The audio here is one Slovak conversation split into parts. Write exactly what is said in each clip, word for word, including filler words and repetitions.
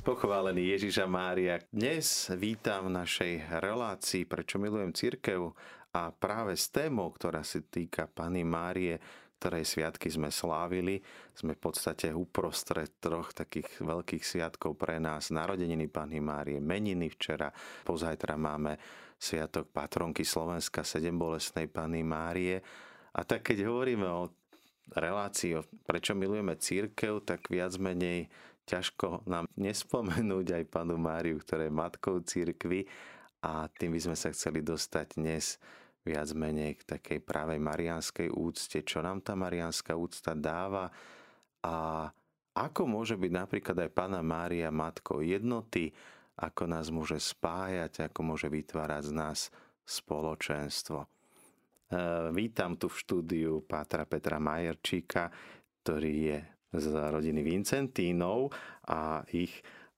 Pochválený Ježiša Mária. Dnes vítam v našej relácii Prečo milujem cirkev a práve s témou, ktorá sa týka Panny Márie, ktorej sviatky sme slávili. Sme v podstate uprostred troch takých veľkých sviatkov pre nás. Narodeniny Panny Márie, meniny včera, pozajtra máme sviatok patronky Slovenska, sedembolestnej Panny Márie. A tak keď hovoríme o relácii, o prečo milujeme cirkev, tak viac menej ťažko nám nespomenúť aj Pannu Máriu, ktorá je matkou cirkvi, a tým by sme sa chceli dostať dnes viac menej k takej právej mariánskej úcte. Čo nám tá mariánska úcta dáva a ako môže byť napríklad aj Panna Mária matkou jednoty, ako nás môže spájať, ako môže vytvárať z nás spoločenstvo. E, vítam tu v štúdiu pátra Petra Majerčíka, ktorý je z rodiny Vincentínov a ich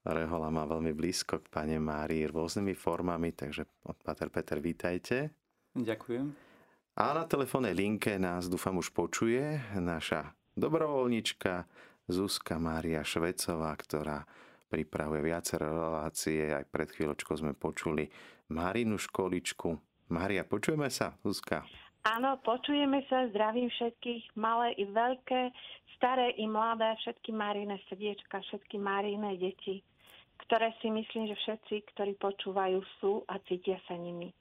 rehoľa má veľmi blízko k Panne Márii rôznymi formami, takže páter Peter, vítajte. Ďakujem. A na telefónnej linke nás, dúfam, už počuje naša dobrovoľnička Zuzka Mária Švecová, ktorá pripravuje viaceré relácie. Aj pred chvíľočkou sme počuli Marinu školičku. Mária, počujeme sa, Zuzka? Áno, počujeme sa, zdravím všetkých, malé i veľké, staré i mladé, všetky Márine srdiečka, všetky Márine deti, ktoré si myslím, že všetci, ktorí počúvajú, sú a cítia sa nimi.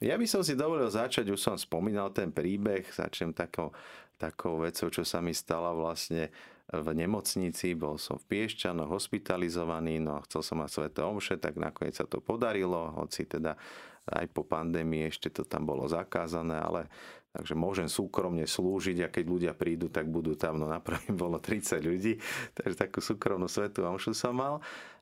Ja by som si dovolil začať, už som spomínal ten príbeh, začnem takou, takou vecou, čo sa mi stala vlastne v nemocnici. Bol som v Piešťanoch hospitalizovaný, no a chcel som mať sväté omše, tak nakoniec sa to podarilo, hoci teda aj po pandémii ešte to tam bolo zakázané, ale takže môžem súkromne slúžiť, a keď ľudia prídu, tak budú tam, no napravím, bolo tridsať ľudí, takže takú súkromnú svätú omšu som mal.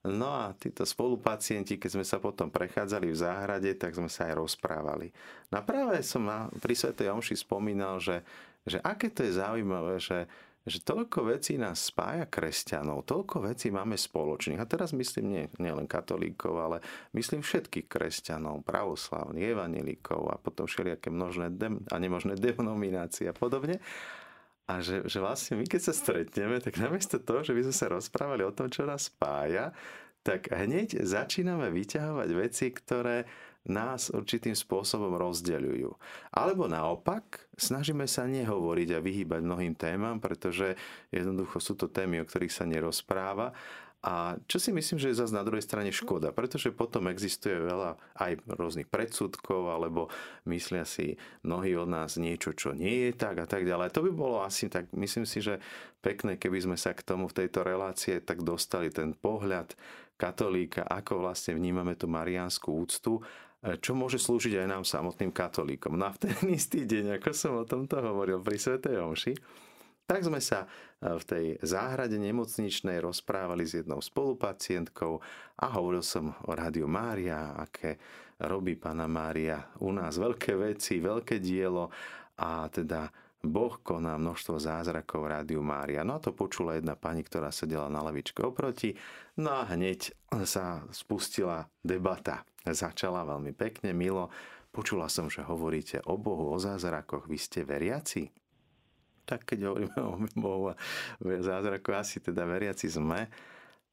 No a títo spolupacienti, keď sme sa potom prechádzali v záhrade, tak sme sa aj rozprávali. No práve som pri svätej omši spomínal, že, že aké to je zaujímavé, že že toľko vecí nás spája kresťanov, toľko vecí máme spoločných. A teraz myslím nie, nie len katolíkov, ale myslím všetkých kresťanov, pravoslavných, evanjelíkov a potom všelijaké množné dem- a nemožné denominácie a podobne. A že, že vlastne my, keď sa stretneme, tak namiesto toho, že by sme sa rozprávali o tom, čo nás spája, tak hneď začíname vyťahovať veci, ktoré nás určitým spôsobom rozdeľujú. Alebo naopak, snažíme sa nehovoriť a vyhýbať mnohým témam, pretože jednoducho sú to témy, o ktorých sa nerozpráva. A čo si myslím, že je zase na druhej strane škoda, pretože potom existuje veľa aj rôznych predsudkov, alebo myslia si mnohí od nás niečo, čo nie je tak a tak ďalej. To by bolo asi tak, myslím si, že pekné, keby sme sa k tomu v tejto relácie tak dostali ten pohľad katolíka, ako vlastne vnímame tú mariánsku úctu, čo môže slúžiť aj nám samotným katolíkom. Na ten istý deň, ako som o tomto hovoril pri svätej omši, tak sme sa v tej záhrade nemocničnej rozprávali s jednou spolupacientkou a hovoril som o Rádiu Mária, aké robí Panna Mária u nás veľké veci, veľké dielo, a teda Boh koná množstvo zázrakov Rádiu Mária. No a to počula jedna pani, ktorá sedela na lavičke oproti, no a hneď sa spustila debata. Začala veľmi pekne, milo. Počula som, že hovoríte o Bohu, o zázrakoch, vy ste veriaci? Tak keď hovoríme o Bohu a zázraku, asi teda veriaci sme.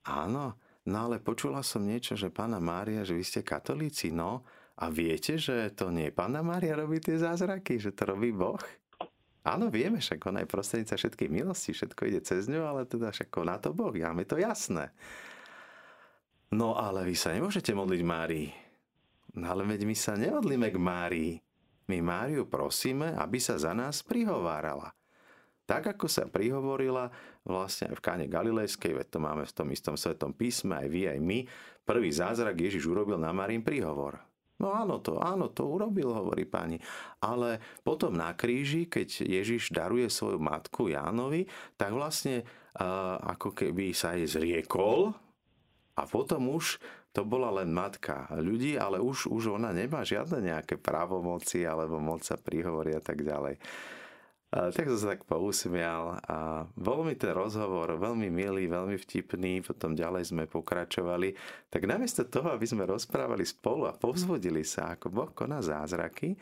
Áno, no ale počula som niečo, že Panna Mária, že vy ste katolíci, no a viete, že to nie Panna Mária robí tie zázraky, že to robí Boh? Áno, vieme, však ona je prostrednica všetkých milostí, všetko ide cez ňu, ale teda však koná to Boh, ja mi to jasné. No ale vy sa nemôžete modliť Márii. No ale veď my sa nemodlíme k Márii. My Máriu prosíme, aby sa za nás prihovárala. Tak, ako sa prihovorila vlastne aj v Káne Galilejskej, veď to máme v tom istom Svätom písme, aj vy, aj my, prvý zázrak Ježiš urobil na Márin príhovor. No áno to, áno to urobil, hovorí pani. Ale potom na kríži, keď Ježiš daruje svoju matku Jánovi, tak vlastne uh, ako keby sa jej zriekol, a potom už to bola len matka ľudí, ale už, už ona nemá žiadne nejaké právomoci alebo moc sa prihovorí a tak ďalej. Tak som sa tak pousmial a bol mi ten rozhovor veľmi milý, veľmi vtipný, potom ďalej sme pokračovali. Tak namiesto toho, aby sme rozprávali spolu a povzbudili sa, ako Boh koná zázraky,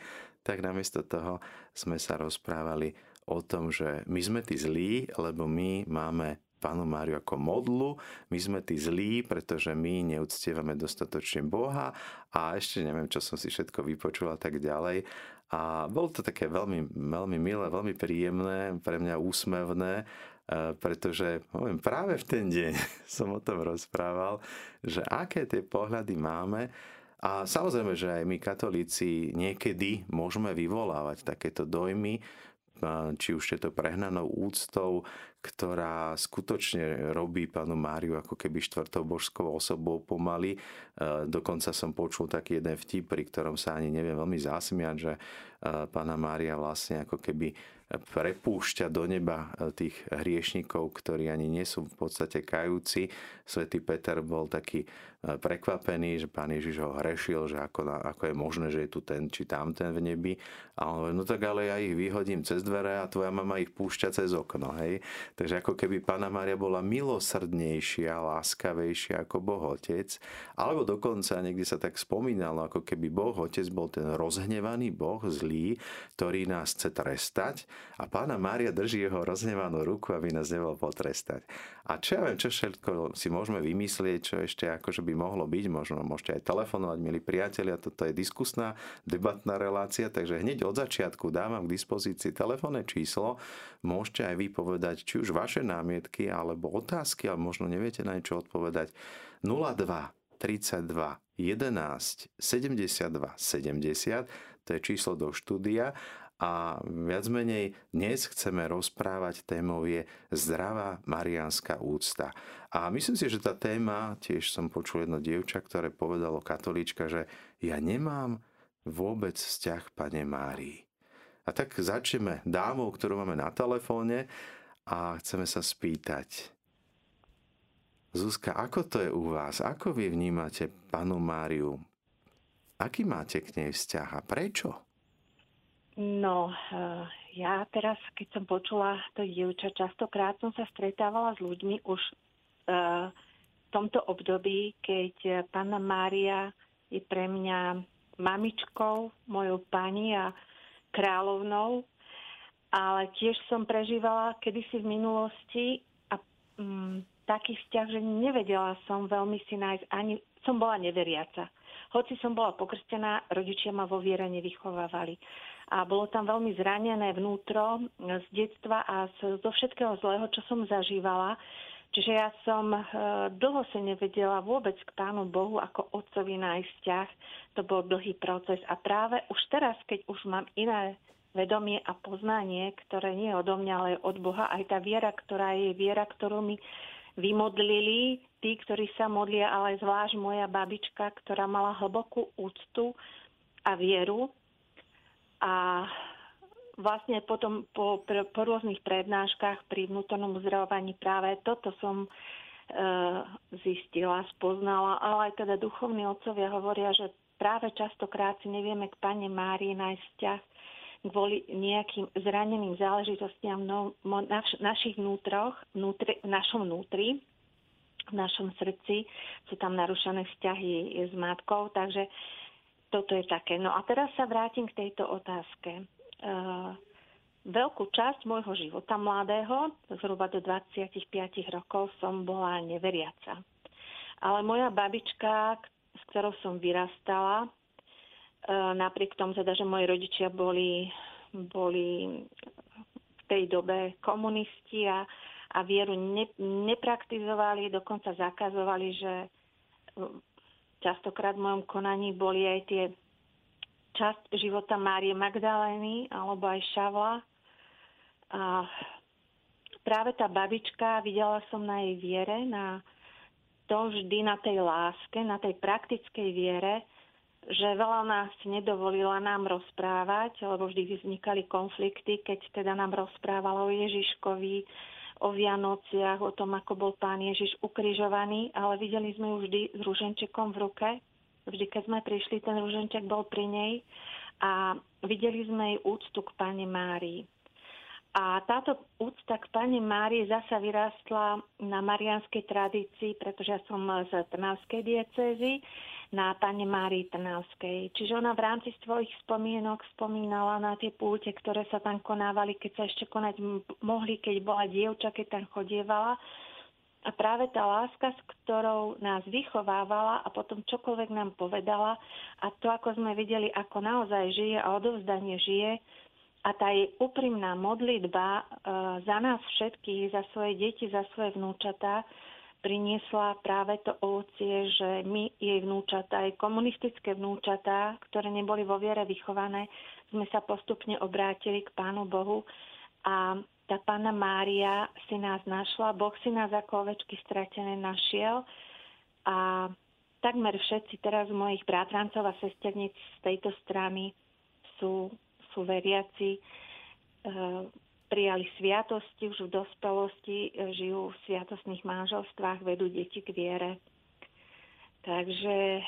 tak namiesto toho sme sa rozprávali o tom, že my sme tí zlí, lebo my máme Pannu Máriu ako modlu. My sme tí zlí, pretože my neuctievame dostatočne Boha a ešte neviem, čo som si všetko vypočul a tak ďalej. A bolo to také veľmi, veľmi milé, veľmi príjemné, pre mňa úsmevné, pretože poviem, práve v ten deň som o tom rozprával, že aké tie pohľady máme. A samozrejme, že aj my katolíci niekedy môžeme vyvolávať takéto dojmy, či už je to prehnanou úctou, ktorá skutočne robí Pannu Máriu ako keby štvrtou božskou osobou pomaly. Dokonca som počul taký jeden vtip, pri ktorom sa ani neviem veľmi zasmiať, že Panna Mária vlastne ako keby prepúšťa do neba tých hriešnikov, ktorí ani nie sú v podstate kajúci. Svätý Peter bol taký prekvapený, že Pán Ježiš ho hrešil, že ako, ako je možné, že je tu ten či tamten v nebi. A on hovorí, no tak ale ja ich vyhodím cez dvere a tvoja mama ich púšťa cez okno. Hej? Takže ako keby Panna Mária bola milosrdnejšia, láskavejšia ako Boh Otec. Alebo dokonca niekde sa tak spomínalo, ako keby Boh Otec bol ten rozhnevaný Boh, zlý, ktorý nás chce trestať. A Panna Mária drží jeho rozhnevanú ruku, aby nás nebol potrestať. A čo ja viem, čo všetko si môžeme vymyslieť, čo ešte akože by mohlo byť, možno môžete aj telefonovať, milí priatelia, toto je diskusná, debatná relácia, takže hneď od začiatku dávam k dispozícii telefónne číslo, môžete aj vy povedať, či už vaše námietky, alebo otázky, alebo možno neviete na niečo odpovedať. nula dva, tridsaťdva, jedenásť, sedemdesiatdva, sedemdesiat, to je číslo do štúdia. A viac menej dnes chceme rozprávať, témou je zdravá mariánska úcta. A myslím si, že tá téma, tiež som počul jedno dievča, ktoré povedalo, katolíčka, že ja nemám vôbec vzťah Panne Márii. A tak začneme dámou, ktorú máme na telefóne a chceme sa spýtať. Zuzka, ako to je u vás? Ako vy vnímate Pannu Máriu? Aký máte k nej vzťah a prečo? No, ja teraz, keď som počula to dievča, častokrát som sa stretávala s ľuďmi už v tomto období, keď Panna Mária je pre mňa mamičkou, mojou pani a kráľovnou, ale tiež som prežívala kedysi v minulosti a um, taký vzťah, že nevedela som veľmi si nájsť, ani som bola neveriaca. Hoci som bola pokrstená, rodičia ma vo viere nevychovávali. A bolo tam veľmi zranené vnútro z detstva a zo všetkého zlého, čo som zažívala. Čiže ja som dlho sa nevedela vôbec k Pánu Bohu ako otcovi nájsť vzťah. To bol dlhý proces. A práve už teraz, keď už mám iné vedomie a poznanie, ktoré nie je odo mňa, ale je od Boha, aj tá viera, ktorá je viera, ktorú mi vymodlili tí, ktorí sa modlia, ale zvlášť moja babička, ktorá mala hlbokú úctu a vieru. A vlastne potom po, po rôznych prednáškach pri vnútornom uzdravovaní práve toto som e, zistila, spoznala. Ale aj teda duchovní otcovia hovoria, že práve častokrát si nevieme k Panne Márii nájsť vzťah kvôli nejakým zraneným záležitostiam no, na vš- našich vnútroch, vnútri, v našom vnútri, v našom srdci sú tam narušené vzťahy s matkou, takže toto je také. No a teraz sa vrátim k tejto otázke. E, veľkú časť môjho života mladého, zhruba do dvadsaťpäť rokov, som bola neveriaca. Ale moja babička, s ktorou som vyrastala, napriek tomu teda, že moji rodičia boli, boli v tej dobe komunisti a, a vieru ne, nepraktizovali, dokonca zakazovali, že častokrát v mojom konaní boli aj tie časť života Márie Magdalény alebo aj Šavla. A práve tá babička, videla som na jej viere, na tom vždy, na tej láske, na tej praktickej viere, že veľa nás nedovolila nám rozprávať, lebo vždy vznikali konflikty, keď teda nám rozprávala o Ježiškovi, o Vianociach, o tom, ako bol Pán Ježiš ukrižovaný, ale videli sme ju vždy s ruženčekom v ruke. Vždy, keď sme prišli, ten ruženček bol pri nej a videli sme jej úctu k Panne Márii. A táto úcta k Panne Márii zasa vyrástla na mariánskej tradícii, pretože ja som z Trnavskej diecézy, na Panne Márii Trnavskej. Čiže ona v rámci svojich spomienok spomínala na tie púte, ktoré sa tam konávali, keď sa ešte konať mohli, keď bola dievča, keď tam chodievala. A práve tá láska, s ktorou nás vychovávala a potom čokoľvek nám povedala a to, ako sme videli, ako naozaj žije a odovzdanie žije a tá jej úprimná modlitba e, za nás všetkých, za svoje deti, za svoje vnúčatá, priniesla práve to ovocie, že my, jej vnúčatá, aj komunistické vnúčatá, ktoré neboli vo viere vychované, sme sa postupne obrátili k Pánu Bohu a tá Panna Mária si nás našla, Boh si nás ako ovečky stratené našiel a takmer všetci teraz mojich bratrancov a sesterníc z tejto strany sú, sú veriaci, e, prijali sviatosti už v dospelosti, e, žijú v sviatostných manželstvách, vedú deti k viere. Takže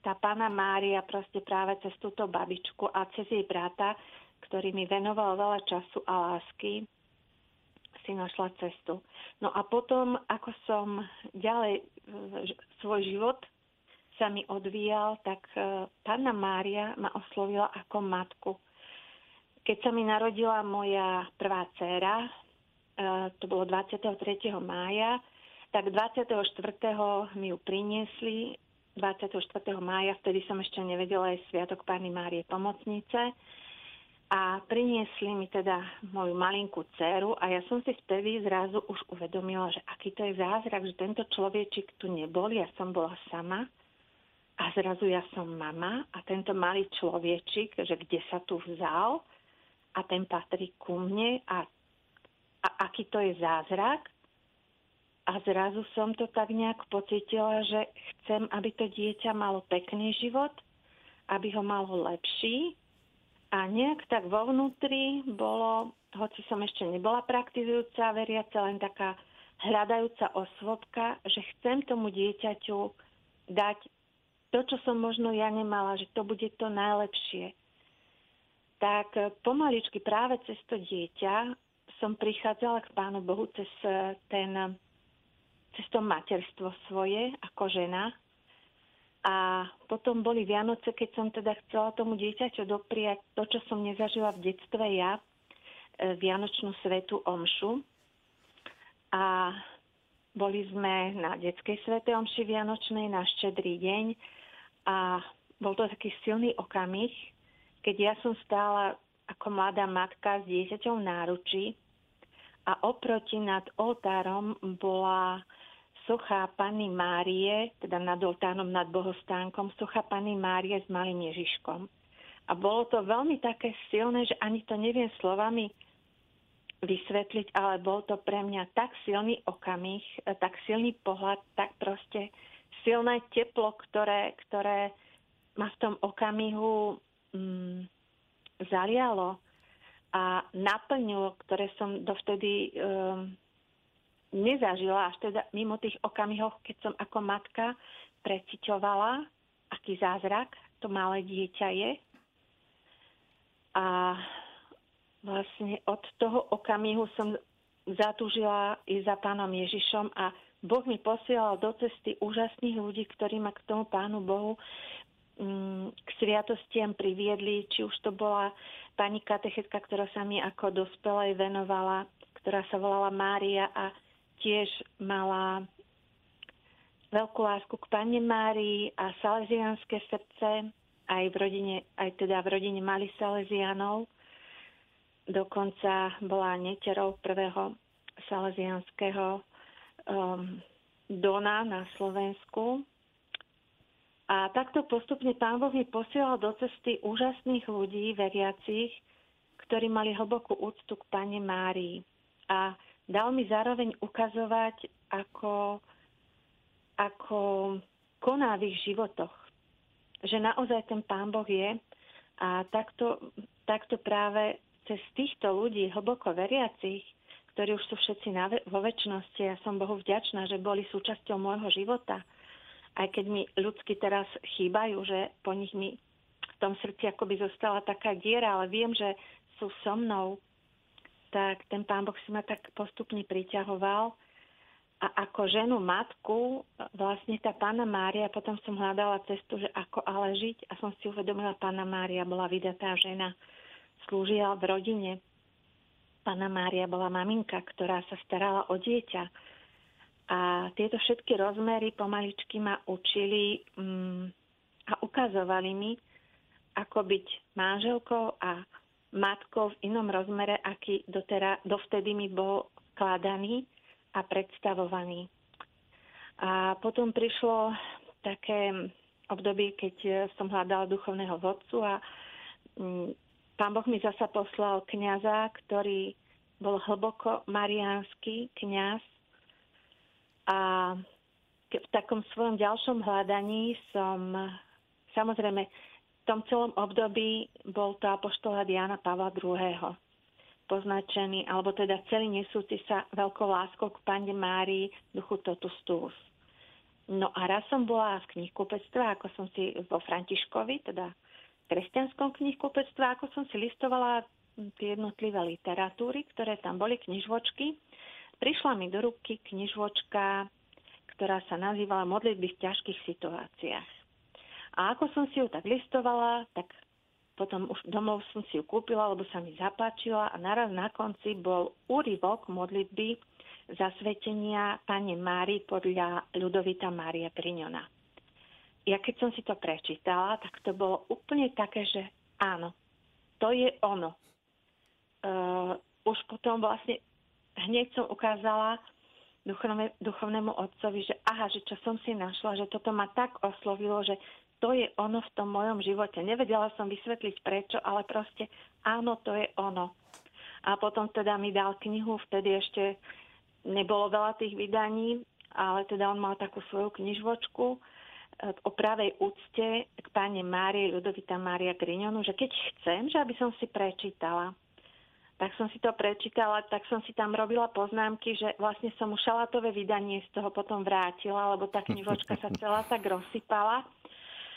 tá Panna Mária proste práve cez túto babičku a cez jej brata, ktorý mi venoval veľa času a lásky, si našla cestu. No a potom, ako som ďalej svoj život sa mi odvíjal, tak Panna Mária ma oslovila ako matku. Keď sa mi narodila moja prvá dcéra, to bolo dvadsiateho tretieho mája, tak dvadsiateho štvrtého mi ju priniesli, dvadsiateho štvrtého mája, vtedy som ešte nevedela aj sviatok Panny Márie Pomocnice, a priniesli mi teda moju malinkú dceru a ja som si vtedy zrazu už uvedomila, že aký to je zázrak, že tento človečik tu nebol, ja som bola sama a zrazu ja som mama a tento malý človečik, že kde sa tu vzal a ten patrí ku mne a, a aký to je zázrak. A zrazu som to tak nejak pocítila, že chcem, aby to dieťa malo pekný život, aby ho malo lepší. A nejak tak vo vnútri bolo, hoci som ešte nebola praktizujúca, veriaca, len taká hľadajúca osôbka, že chcem tomu dieťaťu dať to, čo som možno ja nemala, že to bude to najlepšie. Tak pomaličky práve cez to dieťa som prichádzala k Pánu Bohu cez, ten, cez to materstvo svoje ako žena. A potom boli Vianoce, keď som teda chcela tomu dieťaťu dopriať to, čo som nezažila v detstve ja, Vianočnú svätú omšu. A boli sme na detskej svätej omši Vianočnej na Štedrý deň a bol to taký silný okamih, keď ja som stála ako mladá matka s dieťaťom v náručí a oproti nad oltárom bola socha Panny Márie, teda nad oltánom, nad bohostánkom, socha Panny Márie s malým Ježiškom. A bolo to veľmi také silné, že ani to neviem slovami vysvetliť, ale bol to pre mňa tak silný okamih, tak silný pohľad, tak proste silné teplo, ktoré, ktoré ma v tom okamihu mm, zalialo a naplnilo, ktoré som dovtedy... Um, nezažila, až teda mimo tých okamihov, keď som ako matka preciťovala, aký zázrak to malé dieťa je. A vlastne od toho okamihu som zatúžila i za Pánom Ježišom a Boh mi posielal do cesty úžasných ľudí, ktorí ma k tomu Pánu Bohu k sviatostiam priviedli, či už to bola pani katechetka, ktorá sa mi ako dospelej venovala, ktorá sa volala Mária a tiež mala veľkú lásku k Panne Márii a salesianské srdce, aj v rodine, aj teda v rodine malých salesianov. Dokonca bola neterou prvého salesianského um, dona na Slovensku. A takto postupne Pán Boh mi posielal do cesty úžasných ľudí, veriacich, ktorí mali hlbokú úctu k Panne Márii. A dal mi zároveň ukazovať, ako, ako koná v ich životoch. Že naozaj ten Pán Boh je. A takto, takto práve cez týchto ľudí, hlboko veriacich, ktorí už sú všetci na, vo večnosti, ja som Bohu vďačná, že boli súčasťou môjho života. Aj keď mi ľudsky teraz chýbajú, že po nich mi v tom srdci akoby zostala taká diera, ale viem, že sú so mnou. Tak ten Pán Boh si ma tak postupne priťahoval. A ako ženu, matku, vlastne tá Panna Mária, potom som hľadala cestu, že ako ale žiť. A som si uvedomila, Panna Mária bola vydatá žena, slúžila v rodine. Panna Mária bola maminka, ktorá sa starala o dieťa. A tieto všetky rozmery pomaličky ma učili um, a ukazovali mi, ako byť manželkou a matkou v inom rozmere, aký dotera, dovtedy mi bol skladaný a predstavovaný. A potom prišlo také obdobie, keď som hľadala duchovného vodcu a um, Pán Boh mi zasa poslal kňaza, ktorý bol hlboko mariánsky kňaz. A v takom svojom ďalšom hľadaní som, samozrejme, v tom celom období bol to apoštolát Jána Pavla druhého. Poznačený, alebo teda celý nesúci sa veľkou láskou k Panne Márii, duchu totus tuus. No a raz som bola v knihkupectve, ako som si vo Františkovi, teda kresťanskom knihkupectve, ako som si listovala tie jednotlivé literatúry, ktoré tam boli, knižvočky. Prišla mi do ruky knižočka, ktorá sa nazývala Modlitby v ťažkých situáciách. A ako som si ju tak listovala, tak potom už domov som si ju kúpila, lebo sa mi zapáčila a naraz na konci bol úryvok modlitby zasvetenia Panny Márii podľa Ľudovita Mária Grignona. Ja keď som si to prečítala, tak to bolo úplne také, že áno, to je ono. Uh, už potom vlastne hneď som ukázala duchovne, duchovnému otcovi, že aha, že čo som si našla, že toto ma tak oslovilo, že to je ono v tom mojom živote. Nevedela som vysvetliť prečo, ale proste áno, to je ono. A potom teda mi dal knihu, vtedy ešte nebolo veľa tých vydaní, ale teda on mal takú svoju knižvočku o pravej úcte k Panne Márie, Ľudovita Mária Grignonu, že keď chcem, že aby som si prečítala. Tak som si to prečítala, tak som si tam robila poznámky, že vlastne som mu šalatové vydanie z toho potom vrátila, lebo tá knižočka sa celá tak rozsypala.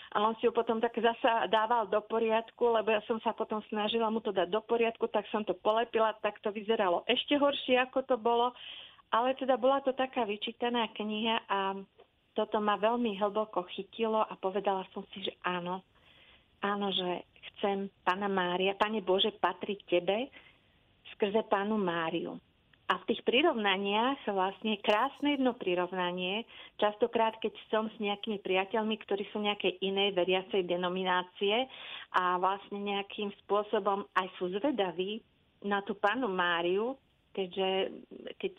A on si ju potom tak zasa dával do poriadku, lebo ja som sa potom snažila mu to dať do poriadku, tak som to polepila, tak to vyzeralo ešte horšie, ako to bolo. Ale teda bola to taká vyčítaná kniha a toto ma veľmi hlboko chytilo a povedala som si, že áno, áno, že chcem, Panna Mária, Pane Bože, patrí tebe, skrze Pánu Máriu. A v tých prirovnaniach, vlastne krásne jedno prirovnanie, častokrát, keď som s nejakými priateľmi, ktorí sú nejakej inej veriacej denominácie a vlastne nejakým spôsobom aj sú zvedaví na tú Pánu Máriu, keďže keď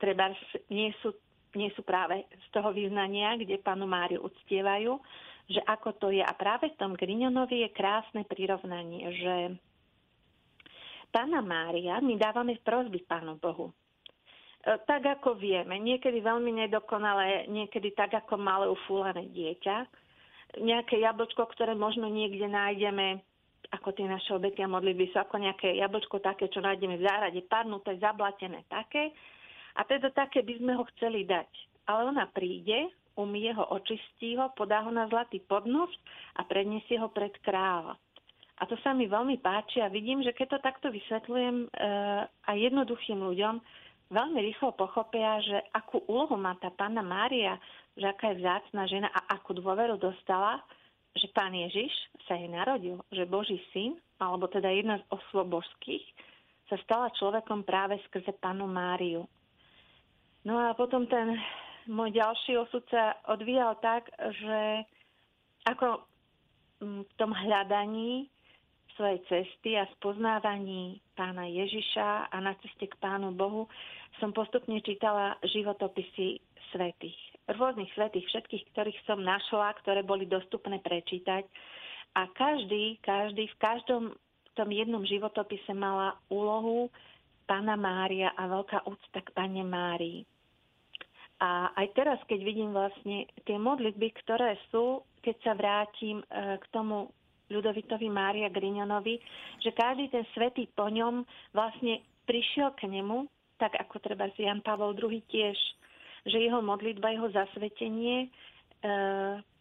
treba nie sú, nie sú práve z toho vyznania, kde Pánu Máriu uctievajú, že ako to je. A práve v tom Grignonovi je krásne prirovnanie, že Panna Mária, my dávame prosby Pánu Bohu. Tak, ako vieme, niekedy veľmi nedokonalé, niekedy tak, ako malé ufúlané dieťa. Nejaké jablčko, ktoré možno niekde nájdeme, ako tie naše obety a modlitby sú, ako nejaké jablčko také, čo nájdeme v zárade, padnuté, zablatené, také. A teda také by sme ho chceli dať. Ale ona príde, umie ho, očistí ho, podá ho na zlatý podnož a predniesie ho pred kráľa. A to sa mi veľmi páči a vidím, že keď to takto vysvetľujem e, aj jednoduchým ľuďom, veľmi rýchlo pochopia, že akú úlohu má tá Panna Mária, že aká je vzácna žena a akú dôveru dostala, že Pán Ježiš sa jej narodil, že Boží syn, alebo teda jedna z osôb božských, sa stala človekom práve skrze Pannu Máriu. No a potom ten môj ďalší osud sa odvíjal tak, že ako v tom hľadaní svojej cesty a spoznávaní Pána Ježiša a na ceste k Pánu Bohu som postupne čítala životopisy svätých. Rôznych svätých, všetkých, ktorých som našla, ktoré boli dostupné prečítať. A každý, každý v každom tom jednom životopise mala úlohu Panna Mária a veľká úcta k Panne Márii. A aj teraz, keď vidím vlastne tie modlitby, ktoré sú, keď sa vrátim k tomu Ľudovitovi Mária Grignonovi, že každý ten svätý po ňom vlastne prišiel k nemu, tak ako treba si Ján Pavol druhý tiež, že jeho modlitba, jeho zasvetenie e,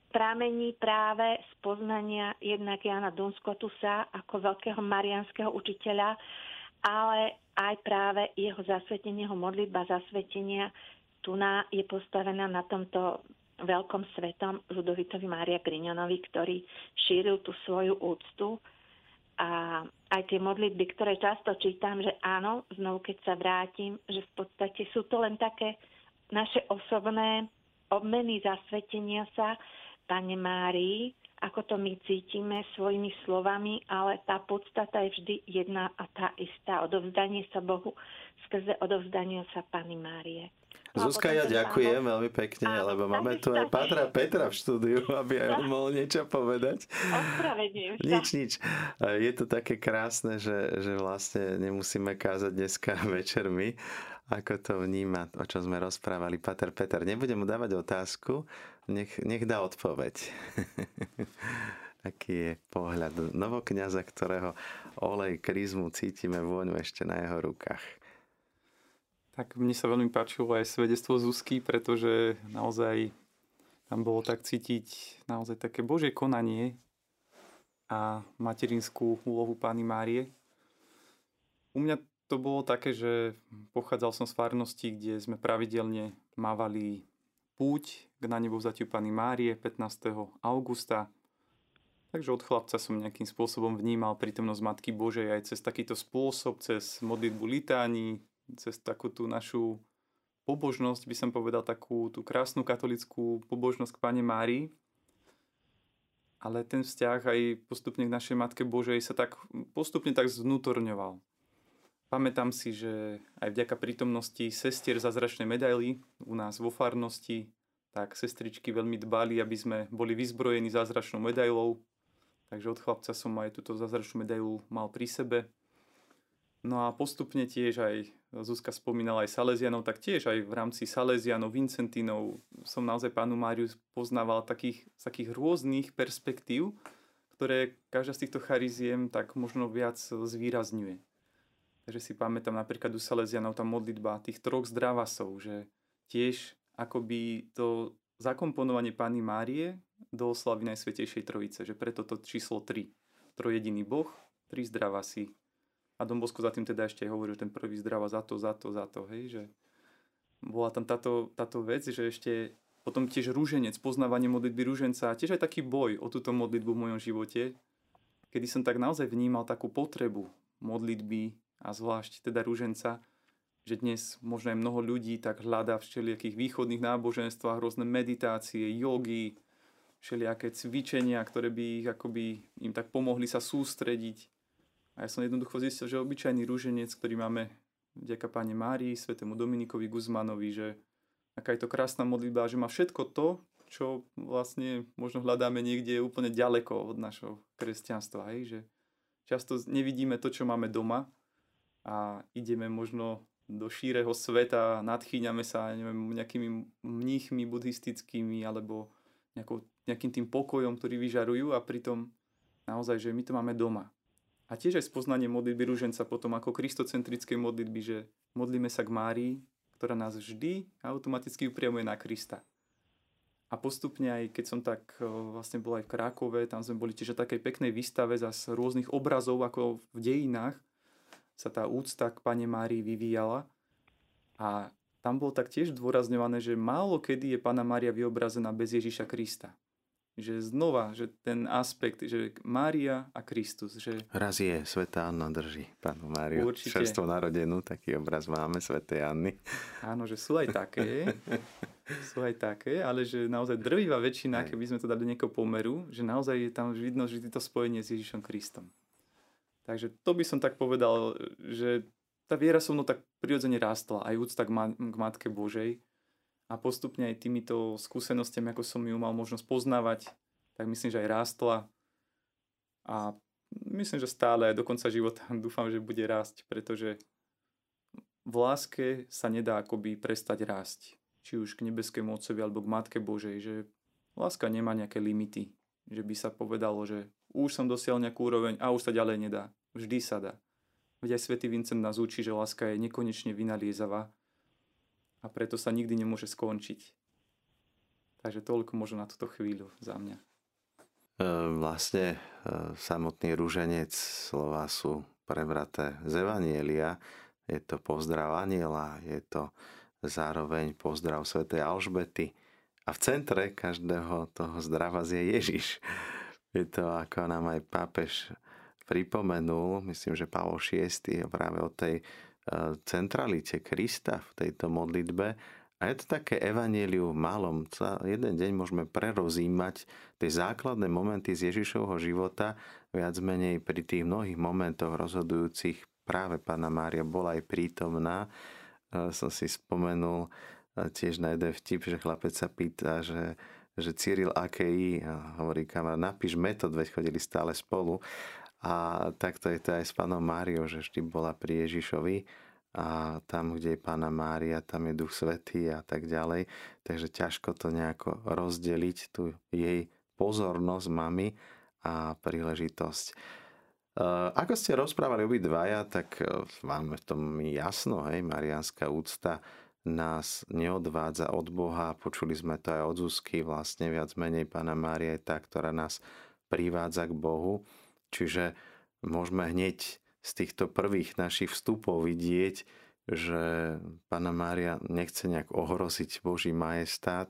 pramení práve z poznania jednak Jána Dunscotusa ako veľkého mariánskeho učiteľa, ale aj práve jeho zasvetenie, jeho modlitba zasvetenia tuná je postavená na tomto veľkom svetom Ľudovitovi Mária Grignonovi, ktorý šíril tú svoju úctu. A aj tie modlitby, ktoré často čítam, že áno, znovu keď sa vrátim, že v podstate sú to len také naše osobné obmeny zasvetenia sa Pane Márii, ako to my cítime svojimi slovami, ale tá podstata je vždy jedna a tá istá. Odovzdanie sa Bohu skrze odovzdanie sa Panny Márie. Zuzka, ja ďakujem veľmi pekne, lebo máme tu aj Pátra Petra v štúdiu, aby aj on mohol niečo povedať. Ospravedlňujem sa. Nič, nič. Je to také krásne, že, že vlastne nemusíme kázať dneska večer my, ako to vníma, o čom sme rozprávali. Páter Peter, nebudem mu dávať otázku, nech, nech dá odpoveď. Aký je pohľad novokňaza, ktorého olej kryzmu cítime vôňu ešte na jeho rukách. Tak mne sa veľmi páčilo aj svedectvo Zuzky, pretože naozaj tam bolo tak cítiť naozaj také Božie konanie a materinskú úlohu Panny Márie. U mňa to bolo také, že pochádzal som z farnosti, kde sme pravidelne mávali púť k Nanebovzatiu Panny Márie pätnásteho augusta. Takže od chlapca som nejakým spôsobom vnímal prítomnosť Matky Božej aj cez takýto spôsob, cez modlitbu litánií, cez takú tú našu pobožnosť, by som povedal, takú tú krásnu katolickú pobožnosť k Panne Márii. Ale ten vzťah aj postupne k našej Matke Božej sa tak postupne tak zvnútorňoval. Pamätám si, že aj vďaka prítomnosti sestier zázračnej medaily u nás vo farnosti, tak sestričky veľmi dbali, aby sme boli vyzbrojení zázračnou medailou. Takže od chlapca som aj túto zázračnú medailu mal pri sebe. No a postupne tiež aj, Zuzka spomínala aj Salesianov, tak tiež aj v rámci Salesianov, Vincentínov som naozaj Pannu Máriu poznával takých, z takých rôznych perspektív, ktoré každá z týchto chariziem tak možno viac zvýrazňuje. Takže si pamätám napríklad u Salesianov tá modlitba tých troch zdravasov, že tiež akoby to zakomponovanie Panny Márie do oslavy Najsvetejšej Trojice, že preto to číslo tri, trojediný Boh, tri zdravasy. A Don Bosco za tým teda ešte hovoril, že ten prvý zdravá za to, za to, za to, hej, že bola tam táto, táto vec, že ešte potom tiež rúženec, poznávanie modlitby rúženca, tiež aj taký boj o túto modlitbu v mojom živote, kedy som tak naozaj vnímal takú potrebu modlitby a zvlášť teda rúženca, že dnes možno aj mnoho ľudí tak hľadá v všelijakých východných náboženstvách rôzne meditácie, jogy, všelijaké cvičenia, ktoré by ich akoby im tak pomohli sa sústrediť. A ja som jednoducho zistil, že obyčajný ruženec, ktorý máme vďaka Panne Márii, svätému Dominikovi Guzmanovi, že aká je to krásna modlitba, že má všetko to, čo vlastne možno hľadáme niekde úplne ďaleko od našho kresťanstva. Hej? Že často nevidíme to, čo máme doma a ideme možno do šíreho sveta, nadchýňame sa neviem, nejakými mníchmi buddhistickými alebo nejakou, nejakým tým pokojom, ktorý vyžarujú a pritom naozaj, že my to máme doma. A tiež aj spoznanie modlitby ruženca potom ako kristocentrickej modlitby, že modlíme sa k Márii, ktorá nás vždy automaticky upriamuje na Krista. A postupne aj keď som tak vlastne bol aj v Krakove, tam sme boli tiež aj takej peknej výstave zas rôznych obrazov, ako v dejinách sa tá úcta k Panne Márii vyvíjala. A tam bolo tak tiež dôrazňované, že málo kedy je Panna Mária vyobrazená bez Ježiša Krista. Že znova, že ten aspekt, že Mária a Kristus. Že... Raz je, svätá Anna drží Pannu Máriu. Určite. Čerstvo narodenú, taký obraz máme, svätej Anny. Áno, že sú aj také, sú aj také, ale že naozaj drvivá väčšina, keby sme to dali do nejakého pomeru, že naozaj je tam vidno, že to spojenie s Ježišom Kristom. Takže to by som tak povedal, že tá viera so mnou tak prirodzene rástla, aj úcta k, ma- k Matke Božej. A postupne aj týmito skúsenostiami, ako som ju mal možnosť poznávať, tak myslím, že aj rástla. A myslím, že stále aj do konca života dúfam, že bude rásť, pretože v láske sa nedá akoby prestať rásť. Či už k nebeskému Otcovi alebo k Matke Božej, že láska nemá nejaké limity. Že by sa povedalo, že už som dosiahol nejakú úroveň a už sa ďalej nedá. Vždy sa dá. Veď aj svätý Vincent nás učí, že láska je nekonečne vynaliezavá. A preto sa nikdy nemôže skončiť. Takže toľko možno na túto chvíľu za mňa. Vlastne samotný ruženec, slova sú prevraté z Evanielia. Je to pozdrav anjela, je to zároveň pozdrav svätej Alžbety. A v centre každého toho zdrava je Ježiš. Je to, ako nám aj pápež pripomenul, myslím, že Pavol šiesty práve o tej centralite Krista v tejto modlitbe A je to také evanjelium v malom. Jeden deň môžeme prerozímať tie základné momenty z Ježišovho života, viac menej pri tých mnohých momentoch rozhodujúcich práve Panna Mária bola aj prítomná. Som si spomenul tiež na jeden vtip, že chlapec sa pýta, že, že Cyril Akei, a hovorí kamarát, napíš metód, veď chodili stále spolu. A takto je to aj s Pannou Máriou, že vždy bola pri Ježišovi. A tam, kde je Panna Mária, tam je Duch Svätý a tak ďalej. Takže ťažko to nejako rozdeliť, tu jej pozornosť mami a príležitosť. E, ako ste rozprávali obidvaja, tak máme v tom jasno, hej, mariánska úcta nás neodvádza od Boha. Počuli sme to aj od Zuzky, vlastne viac menej Panna Mária je tá, ktorá nás privádza k Bohu. Čiže môžeme hneď z týchto prvých našich vstupov vidieť, že Panna Mária nechce nejak ohroziť Boží majestát,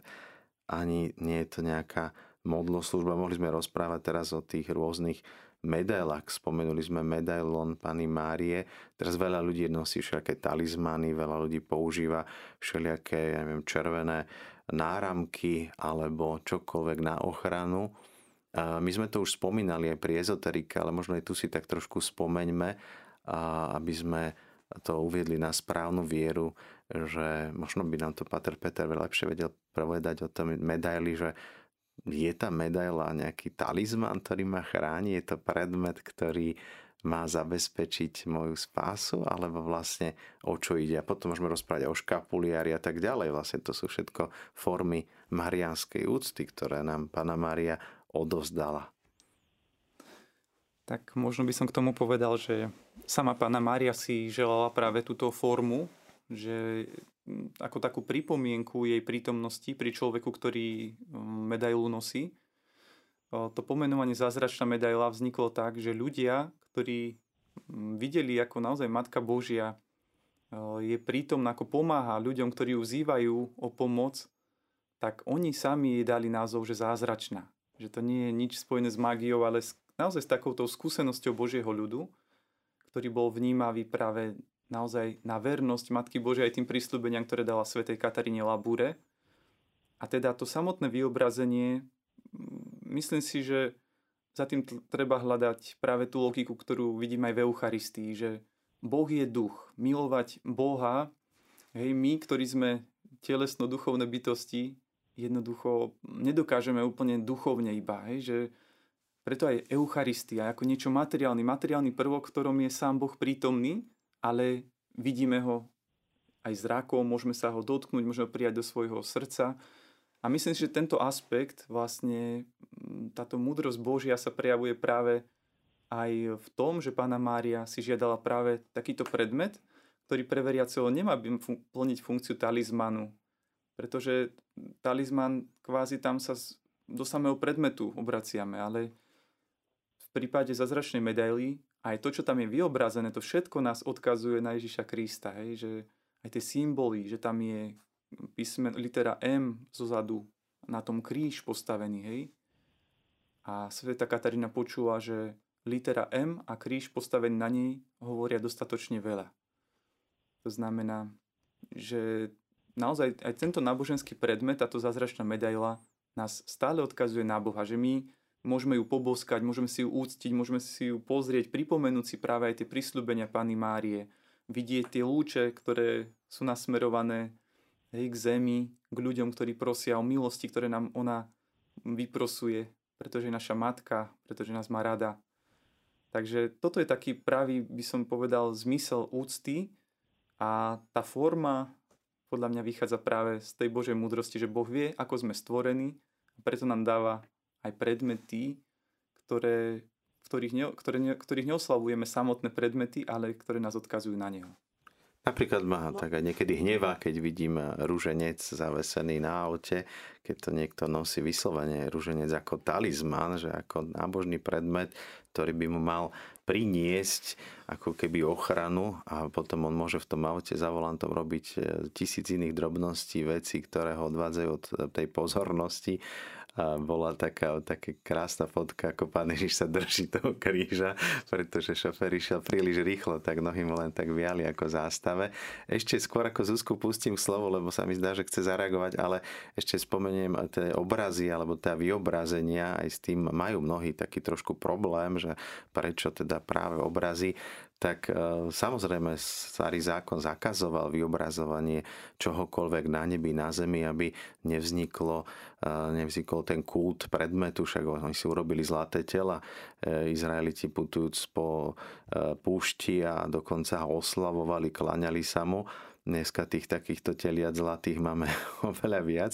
ani nie je to nejaká modloslužba. Mohli sme rozprávať teraz o tých rôznych medailách. Spomenuli sme medailon Panny Márie. Teraz veľa ľudí nosí všelijaké talizmány, veľa ľudí používa všelijaké, ja neviem, červené náramky alebo čokoľvek na ochranu. My sme to už spomínali aj pri ezoterike, ale možno aj tu si tak trošku spomeňme, aby sme to uviedli na správnu vieru, že možno by nám to Pater Peter lepšie vedel povedať o tom medaili, že je tá medaila nejaký talizman, ktorý ma chráni, je to predmet, ktorý má zabezpečiť moju spásu, alebo vlastne o čo ide. A potom môžeme rozprávať o škapuliári a tak ďalej. Vlastne to sú všetko formy mariánskej úcty, ktoré nám Panna Mária odovzdala. Tak možno by som k tomu povedal, že sama Panna Mária si želala práve túto formu, že ako takú pripomienku jej prítomnosti pri človeku, ktorý medailu nosí. To pomenovanie zázračná medaila vzniklo tak, že ľudia, ktorí videli, ako naozaj Matka Božia je prítomná, ako pomáha ľuďom, ktorí ju vzývajú o pomoc, tak oni sami jej dali názov, že zázračná. Že to nie je nič spojené s mágiou, ale naozaj s takouto skúsenosťou Božieho ľudu, ktorý bol vnímavý práve naozaj na vernosť Matky Božej aj tým prísľubeniam, ktoré dala svätej Kataríne Labure. A teda to samotné vyobrazenie, myslím si, že za tým treba hľadať práve tú logiku, ktorú vidím aj v Eucharistii, že Boh je duch. Milovať Boha, hej, my, ktorí sme telesno-duchovné bytosti, jednoducho nedokážeme úplne duchovne iba, hej, že preto aj Eucharistia ako niečo materiálny, materiálny prvok, ktorom je sám Boh prítomný, ale vidíme ho aj zrakom, môžeme sa ho dotknúť, môžeme ho prijať do svojho srdca. A myslím si, že tento aspekt, vlastne táto múdrosť Božia sa prejavuje práve aj v tom, že Panna Mária si žiadala práve takýto predmet, ktorý pre veriaceho nemá plniť funkciu talizmanu, pretože talizman kvázi tam sa do samého predmetu obraciame, ale v prípade zázračnej medaily aj to, čo tam je vyobrazené, to všetko nás odkazuje na Ježiša Krista. Hej? Že aj tie symboly, že tam je písmen, litera M zozadu, na tom kríž postavený. Hej? A svätá Katarína počula, že litera M a kríž postavený na nej hovoria dostatočne veľa. To znamená, že naozaj aj tento náboženský predmet, táto zázračná medaila, nás stále odkazuje na Boha, že my môžeme ju poboskať, môžeme si ju úctiť, môžeme si ju pozrieť, pripomenúť si práve aj tie prisľúbenia Panny Márie, vidieť tie lúče, ktoré sú nasmerované, hej, k zemi, k ľuďom, ktorí prosia o milosti, ktoré nám ona vyprosuje, pretože je naša matka, pretože nás má rada. Takže toto je taký pravý, by som povedal, zmysel úcty a tá forma podľa mňa vychádza práve z tej Božej múdrosti, že Boh vie, ako sme stvorení, a preto nám dáva aj predmety, ktoré, ktorých, ne, ktoré, ktorých neoslavujeme samotné predmety, ale ktoré nás odkazujú na Neho. Napríklad ma tak aj niekedy hnevá, keď vidím ruženec zavesený na aute, keď to niekto nosí vyslovene ruženec ako talizman, že ako nábožný predmet, ktorý by mu mal priniesť ako keby ochranu, a potom on môže v tom aute za volantom robiť tisíc iných drobností, vecí, ktoré ho odvádzajú od tej pozornosti. A bola taká, taká krásna fotka, ako Pán Ježiš sa drží toho kríža, pretože šofér išiel príliš rýchlo, tak nohy mu len tak viali ako zástave. Ešte skôr ako Zuzku pustím k slovu, lebo sa mi zdá, že chce zareagovať, ale ešte spomeniem tie obrazy, alebo tá vyobrazenia, aj s tým majú mnohí taký trošku problém, že prečo teda práve obrazy. Tak samozrejme starý zákon zakazoval vyobrazovanie čohokoľvek na nebi, na zemi, aby nevzniklo, nevznikol ten kult predmetu, však oni si urobili zlaté tela, Izraeliti putujúc po púšti a dokonca ho oslavovali, kláňali sa mu. Dneska tých takýchto teliat zlatých máme oveľa viac,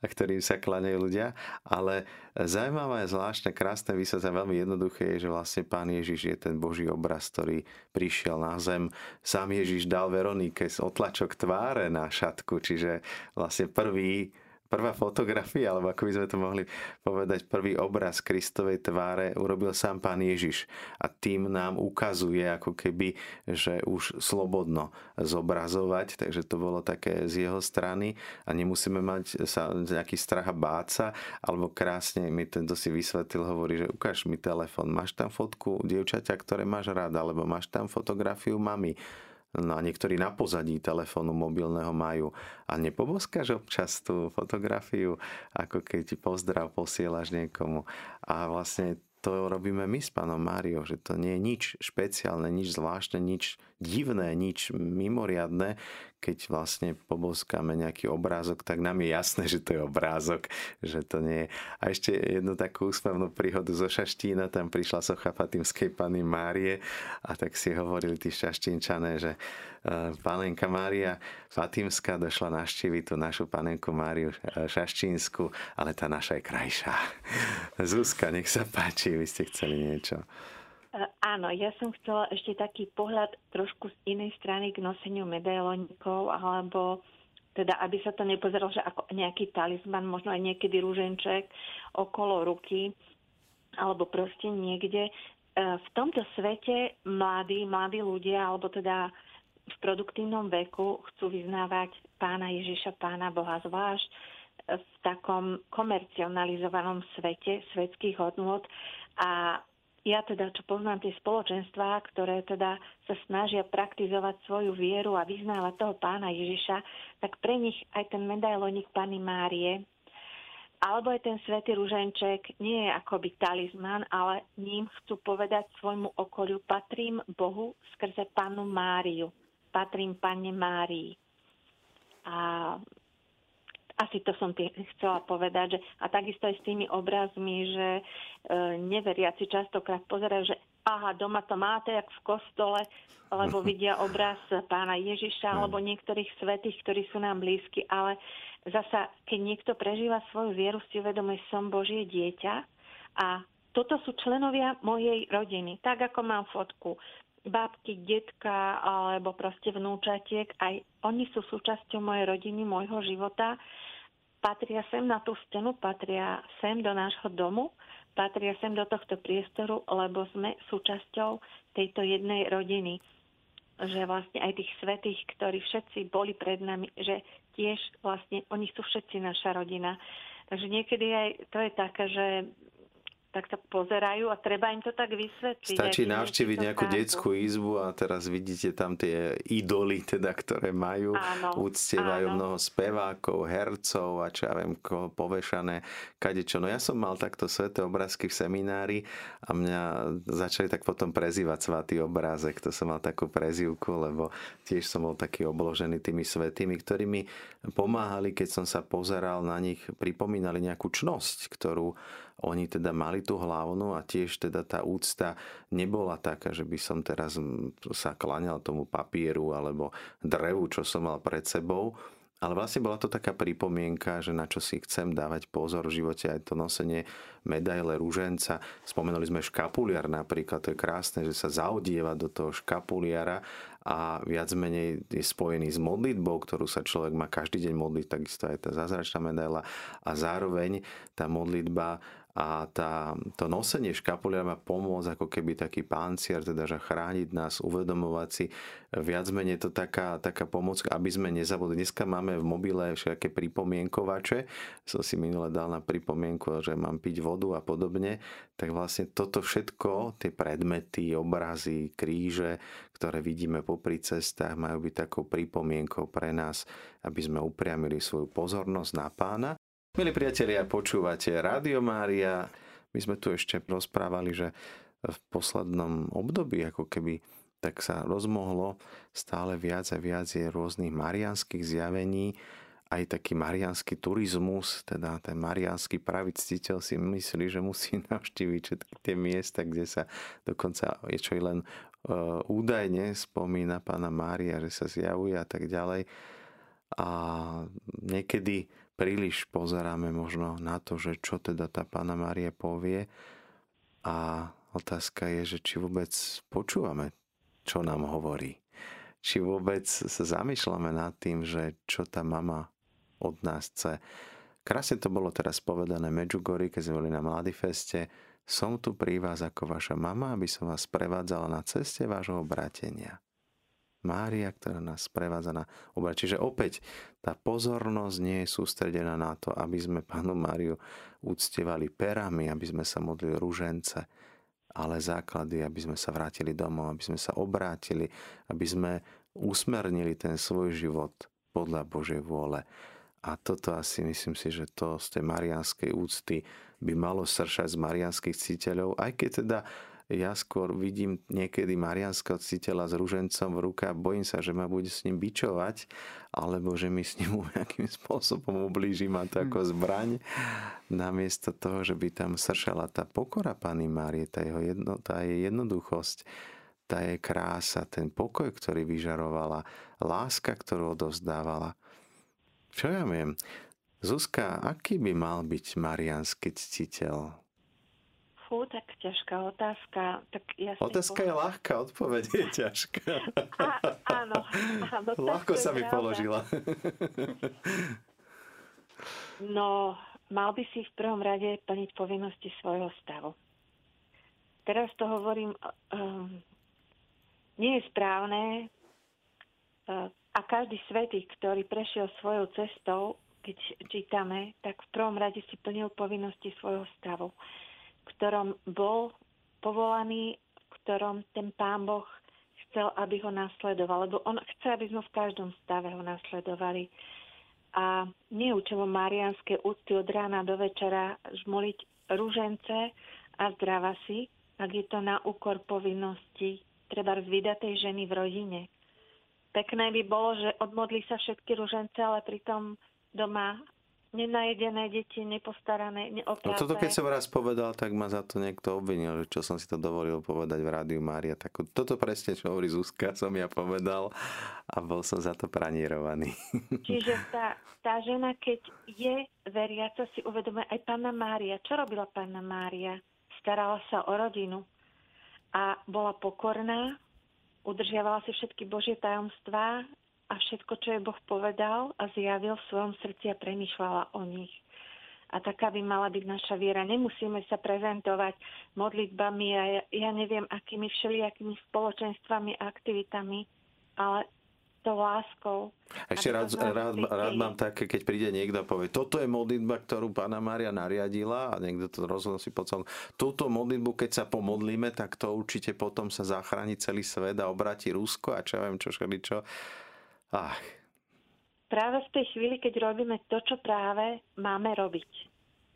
ktorým sa kláňajú ľudia, ale zaujímavé, zvláštne, krásne, vysvetlené, veľmi jednoduché je, že vlastne Pán Ježiš je ten Boží obraz, ktorý prišiel na zem. Sám Ježiš dal Veronike otlačok tváre na šatku, čiže vlastne prvý Prvá fotografia, alebo ako by sme to mohli povedať, prvý obraz Kristovej tváre urobil sám Pán Ježiš. A tým nám ukazuje, ako keby, že už slobodno zobrazovať. Takže to bolo také z jeho strany. A nemusíme mať sa nejaký strach a báca. Alebo krásne mi tento si vysvetlil, hovorí, že ukáž mi telefon. Máš tam fotku dievčaťa, ktoré máš rada, alebo máš tam fotografiu mami. No a niektorí na pozadí telefónu mobilného majú. A nepoboskáš občas tú fotografiu, ako keď ti pozdrav posielaš niekomu. A vlastne to robíme my s Pánom Máriou, že to nie je nič špeciálne, nič zvláštne, nič divné, nič mimoriadne. Keď vlastne poboskáme nejaký obrázok, tak nám je jasné, že to je obrázok, že to nie je. A ešte jednu takú úsmevnú príhodu zo Šaštína, tam prišla socha Fatimskej Panny Márie a tak si hovorili tí šaštínčané, že Panenka Mária Fatimská došla navštíviť tú našu Panenku Máriu Šaštínsku, ale tá naša je krajšia. Zuzka, nech sa páči, vy ste chceli niečo. Áno, ja som chcela ešte taký pohľad trošku z inej strany k noseniu medailónikov, alebo teda, aby sa to nepozeralo, že ako nejaký talizman, možno aj niekedy rúženček okolo ruky, alebo proste niekde. V tomto svete mladí, mladí ľudia, alebo teda v produktívnom veku chcú vyznávať Pána Ježiša, Pána Boha, zvlášť v takom komercionalizovanom svete svetských hodnôt. A ja teda, čo poznám tie spoločenstvá, ktoré teda sa snažia praktizovať svoju vieru a vyznávať toho Pána Ježiša, tak pre nich aj ten medailónik Panny Márie, alebo aj ten svätý ruženček nie je akoby talizman, ale ním chcú povedať svojmu okoliu: patrím Bohu skrze Pannu Máriu, patrím Panne Márii. A asi to som tý, chcela povedať, že, a takisto aj s tými obrazmi, že e, neveriaci častokrát pozerajú, že aha, doma to máte, jak v kostole, lebo vidia obraz Pána Ježiša alebo niektorých svätých, ktorí sú nám blízki. Ale zasa, keď niekto prežíva svoju vieru, si uvedomuje, som Božie dieťa a toto sú členovia mojej rodiny. Tak, ako mám fotku bábky, detka alebo proste vnúčatiek, aj oni sú súčasťou mojej rodiny, môjho života. Patria sem na tú stenu, patria sem do nášho domu, patria sem do tohto priestoru, lebo sme súčasťou tejto jednej rodiny. Že vlastne aj tých svätých, ktorí všetci boli pred nami, že tiež vlastne oni sú všetci naša rodina. Takže niekedy aj to je také, že tak sa pozerajú a treba im to tak vysvetliť. Stačí navštíviť nejakú detskú izbu a teraz vidíte tam tie idoly, teda, ktoré majú, áno, uctievajú, áno, mnoho spevákov, hercov a čo ja viem, koho povešané, kadečo. No ja som mal takto sväté obrázky v seminári a mňa začali tak potom prezývať svätý obrázek. To som mal takú prezývku, lebo tiež som bol taký obložený tými svätými, ktorí mi pomáhali, keď som sa pozeral na nich, pripomínali nejakú čnosť, ktorú oni teda mali tú hlavnú, a tiež teda tá úcta nebola taká, že by som teraz sa kláňal tomu papieru alebo drevu, čo som mal pred sebou. Ale vlastne bola to taká pripomienka, že na čo si chcem dávať pozor v živote, aj to nosenie medaile, ruženca. Spomenuli sme škapuliar napríklad, to je krásne, že sa zaudieva do toho škapuliara a viac menej je spojený s modlitbou, ktorú sa človek má každý deň modliť, takisto aj tá zázračná medaila, a zároveň tá modlitba a tá, to nosenie škapuliara má pomôcť ako keby taký pancier, teda že chrániť nás, uvedomovať si. Viac menej to taká, taká pomoc, aby sme nezabudli. Dneska máme v mobile všetké pripomienkovače. Som si minule dal na pripomienku, že mám piť vodu a podobne. Tak vlastne toto všetko, tie predmety, obrazy, kríže, ktoré vidíme popri cestách, majú byť takou pripomienkou pre nás, aby sme upriamili svoju pozornosť na Pána. Milí priatelia, počúvate Rádio Mária. My sme tu ešte rozprávali, že v poslednom období ako keby tak sa rozmohlo stále viac a viac je rôznych mariánskych zjavení, aj taký mariánsky turizmus, teda ten mariánsky pravý ctiteľ si myslí, že musí navštíviť všetky tie miesta, kde sa dokonca je čo len e, údajne spomína Panna Mária, že sa zjavuje a tak ďalej. A niekedy príliš pozeráme možno na to, že čo teda tá Panna Mária povie, a otázka je, že či vôbec počúvame, čo nám hovorí. Či vôbec sa zamýšľame nad tým, že čo tá mama od nás chce. Krásne to bolo teraz povedané Medjugorji, keď sme boli na Mladyfeste. Som tu pri vás ako vaša mama, aby som vás prevádzala na ceste vášho obratenia. Mária, ktorá nás prevádza na obraz. Čiže opäť tá pozornosť nie je sústredená na to, aby sme Pannu Máriu uctievali perami, aby sme sa modlili ružence, ale základy, aby sme sa vrátili domov, aby sme sa obrátili, aby sme usmernili ten svoj život podľa Božej vôle. A toto asi myslím si, že to z tej mariánskej úcty by malo sršať z mariánskych ctiteľov, aj keď teda ja skôr vidím niekedy mariánskeho ctiteľa s ružencom v ruke, bojím sa, že ma bude s ním bičovať, alebo že mi s ním nejakým spôsobom ublíži, ma to ako zbraň. Namiesto toho, že by tam sršala tá pokora Panny Márie, tá, jeho jedno, tá jej jednoduchosť, tá jej krása, ten pokoj, ktorý vyžarovala, láska, ktorú odovzdávala. Čo ja viem? Zuzka, aký by mal byť mariánsky ctiteľ? Fú, tak ťažká otázka. Tak ja otázka je ľahká, odpoveď je ťažká. Á, áno, áno. Ľahko sa mi položila. No, mal by si v prvom rade plniť povinnosti svojho stavu. Teraz to hovorím, um, nie je správne, um, a každý svätý, ktorý prešiel svojou cestou, keď čítame, tak v prvom rade si plnil povinnosti svojho stavu, v ktorom bol povolaný, v ktorom ten Pán Boh chcel, aby ho nasledoval. Lebo on chce, aby sme v každom stave ho nasledovali. A nie účelom mariánskej úcty od rána do večera žmoliť ružence a zdrava si, ak je to na úkor povinnosti treba vydatej ženy v rodine. Pekné by bolo, že odmodli sa všetky ružence, ale pritom doma nenajedené deti, nepostarané, neopraté. No toto keď som raz povedal, tak ma za to niekto obvinil, že čo som si to dovolil povedať v Rádiu Mária. Tak toto presne, čo hovorí Zuzka, som ja povedal a bol som za to pranírovaný. Čiže tá, tá žena, keď je veriaca, si uvedomuje aj Panna Mária. Čo robila Panna Mária? Starala sa o rodinu a bola pokorná, udržiavala si všetky Božie tajomstvá a všetko, čo jej Boh povedal a zjavil v svojom srdci a premýšľala o nich. A taká by mala byť naša viera. Nemusíme sa prezentovať modlitbami a ja, ja neviem, akými všelijakými spoločenstvami a aktivitami, ale tou láskou. A ešte rád, rád, rád mám také, keď príde niekto a povie, toto je modlitba, ktorú Panna Mária nariadila, a niekto to rozhlasí po celom. Túto modlitbu, keď sa pomodlíme, tak to určite potom sa zachráni celý svet a obráti Rusko a čo viem, čo šeličo. Ach. Práve v tej chvíli, keď robíme to, čo práve máme robiť,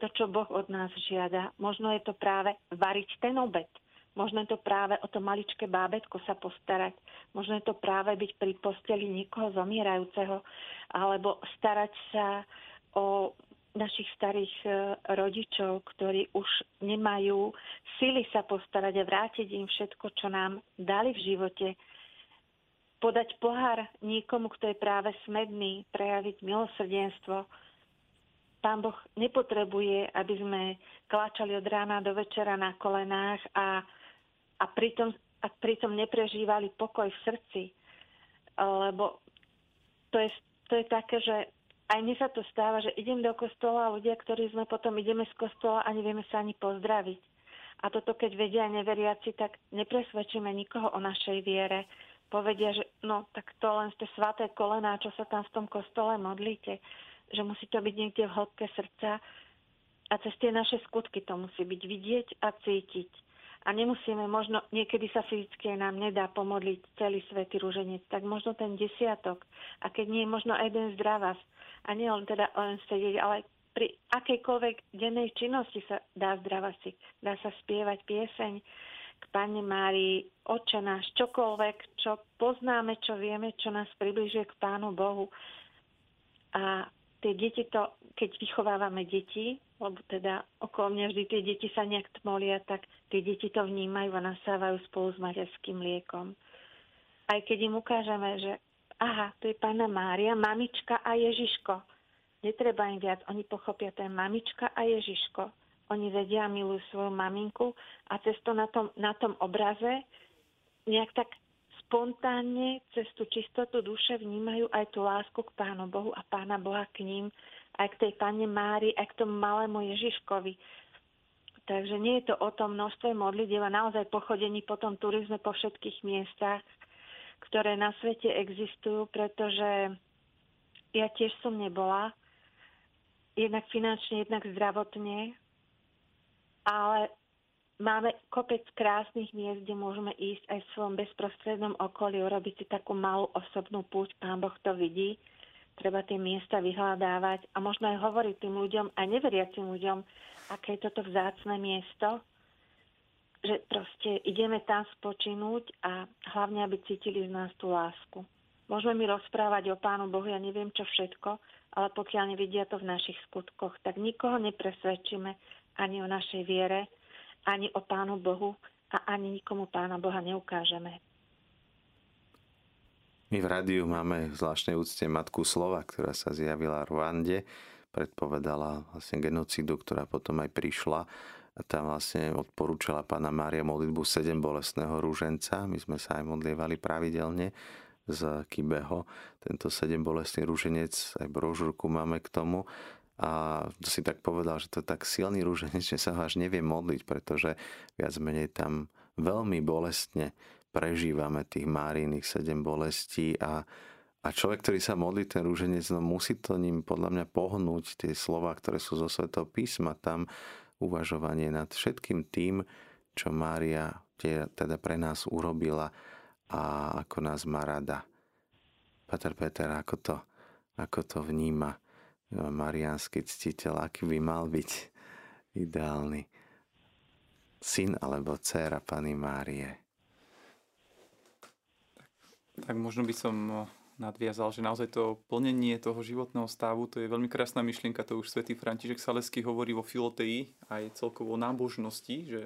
to, čo Boh od nás žiada, možno je to práve variť ten obed, možno je to práve o to maličké bábätko sa postarať, možno je to práve byť pri posteli niekoho zomierajúceho, alebo starať sa o našich starých rodičov, ktorí už nemajú sily sa postarať a vrátiť im všetko, čo nám dali v živote. Podať pohár niekomu, kto je práve smedný, prejaviť milosrdenstvo. Pán Boh nepotrebuje, aby sme kláčali od rána do večera na kolenách a, a, pritom, a pritom neprežívali pokoj v srdci. lebo to je, to je také, že aj mne sa to stáva, že idem do kostola a ľudia, ktorí sme potom ideme z kostola a nevieme sa ani pozdraviť. A toto keď vedia neveriaci, tak nepresvedčíme nikoho o našej viere. Povedia, že no tak to len ste sväté kolená, čo sa tam v tom kostole modlíte, že musí to byť niekde v hĺbke srdca a cez tie naše skutky to musí byť vidieť a cítiť. A nemusíme, možno niekedy sa fyzicky nám nedá pomodliť celý svätý ruženec, tak možno ten desiatok. A keď nie, možno aj jeden zdravás. A nie len teda len sedieť, ale pri akejkoľvek dennej činnosti sa dá zdravasiť. Dá sa spievať pieseň k Panne Márii, Otče náš, čokoľvek, čo poznáme, čo vieme, čo nás približuje k Pánu Bohu. A tie deti to, keď vychovávame deti, lebo teda okolo mňa vždy tie deti sa nejak tmolia, tak tie deti to vnímajú a nasávajú spolu s materským mliekom. Aj keď im ukážeme, že aha, to je Panna Mária, mamička a Ježiško. Netreba im viac, oni pochopia, to je mamička a Ježiško. Oni vedia, milujú svoju maminku a cez to na tom, na tom obraze nejak tak spontánne cez tú čistotu duše vnímajú aj tú lásku k Pánu Bohu a Pána Boha k ním, aj k tej Panne Márii, aj k tomu malému Ježiškovi. Takže nie je to o tom množstve modlitieb a naozaj po chodení, po tom turizme, po všetkých miestach, ktoré na svete existujú, pretože ja tiež som nebola, jednak finančne, jednak zdravotne, ale máme kopec krásnych miest, kde môžeme ísť aj v svojom bezprostrednom okolí, urobiť si takú malú osobnú púť, Pán Boh to vidí, treba tie miesta vyhľadávať a možno aj hovoriť tým ľuďom, aj neveriacim ľuďom, aké je toto vzácne miesto, že proste ideme tam spočinúť a hlavne, aby cítili z nás tú lásku. Môžeme mi rozprávať o Pánu Bohu, ja neviem čo všetko, ale pokiaľ nevidia to v našich skutkoch, tak nikoho nepresvedčíme ani o našej viere, ani o Pánu Bohu a ani nikomu Pána Boha neukážeme. My v rádiu máme v zvláštnej úcte matku slova, ktorá sa zjavila v Ruande, predpovedala vlastne genocídu, ktorá potom aj prišla a tam vlastne odporúčala Panna Mária modlitbu sedem bolestného rúženca. My sme sa aj modlievali pravidelne z Kibeho, tento sedem bolestný rúženec, aj brožúrku máme k tomu a si tak povedal, že to je tak silný rúženec, že sa ho až nevie modliť, pretože viac menej tam veľmi bolestne prežívame tých Máriných sedem bolestí a, a človek, ktorý sa modlí ten rúženec, no musí to ním podľa mňa pohnúť, tie slová, ktoré sú zo Svätého písma, tam uvažovanie nad všetkým tým, čo Mária teda pre nás urobila a ako nás má rada. Pater Peter, ako to, ako to vníma mariánsky ctiteľ, aký by mal byť ideálny syn alebo dcéra Panny Márie? Tak, tak možno by som nadviazal, že naozaj to plnenie toho životného stavu, to je veľmi krásna myšlienka, to už svätý František Salesky hovorí vo Filoteji aj celkovo o nábožnosti, že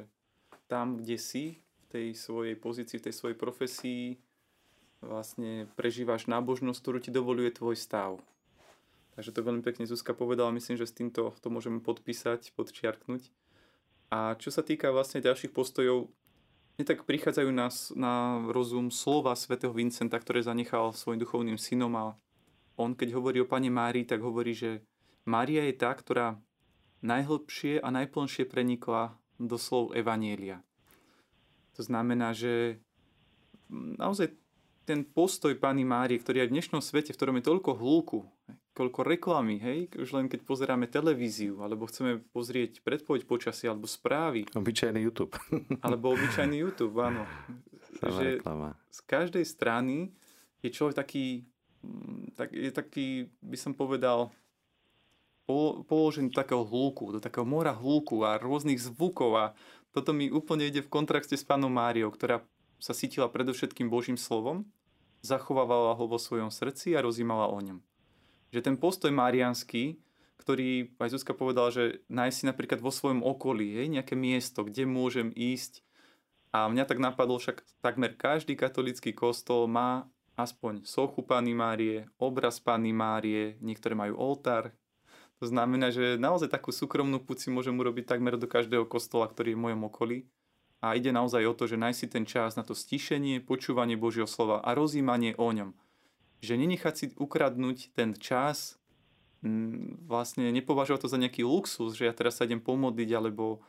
tam, kde si, tej svojej pozícii, tej svojej profesii vlastne prežívaš nábožnosť, ktorú ti dovoluje tvoj stav. Takže to veľmi pekne Zuzka povedala, myslím, že s týmto to môžeme podpísať, podčiarknuť. A čo sa týka vlastne ďalších postojov, netak prichádzajú nás na rozum slova svätého Vincenta, ktoré zanechal svojim duchovným synom a on, keď hovorí o Panne Márii, tak hovorí, že Mária je tá, ktorá najhlbšie a najplnšie prenikla do slov Evanielia. To znamená, že naozaj ten postoj Panny Márie, ktorý aj v dnešnom svete, v ktorom je toľko hľúku, koľko reklamy, hej, už len keď pozeráme televíziu, alebo chceme pozrieť predpoveď počasia, alebo správy. Obyčajný YouTube. Alebo obyčajný YouTube, áno. Že z každej strany je človek taký, tak, je taký, by som povedal, položený do takého hľúku, do takého mora hľúku a rôznych zvukov a toto mi úplne ide v kontrakte s Pannou Máriou, ktorá sa cítila predovšetkým Božím slovom, zachovávala ho vo svojom srdci a rozjímala o ňom. Že ten postoj mariánsky, ktorý aj Zuzka povedala, že nájsť si napríklad vo svojom okolí, hej, nejaké miesto, kde môžem ísť. A mňa tak napadlo, však takmer každý katolícky kostol má aspoň sochu Panny Márie, obraz Panny Márie, niektoré majú oltár. To znamená, že naozaj takú súkromnú púť si môžem urobiť takmer do každého kostola, ktorý je v mojom okolí. A ide naozaj o to, že nájsť si ten čas na to stišenie, počúvanie Božieho slova a rozjímanie o ňom. že nenechať si ukradnúť ten čas, vlastne nepovažovať to za nejaký luxus, že ja teraz sa idem pomodliť, alebo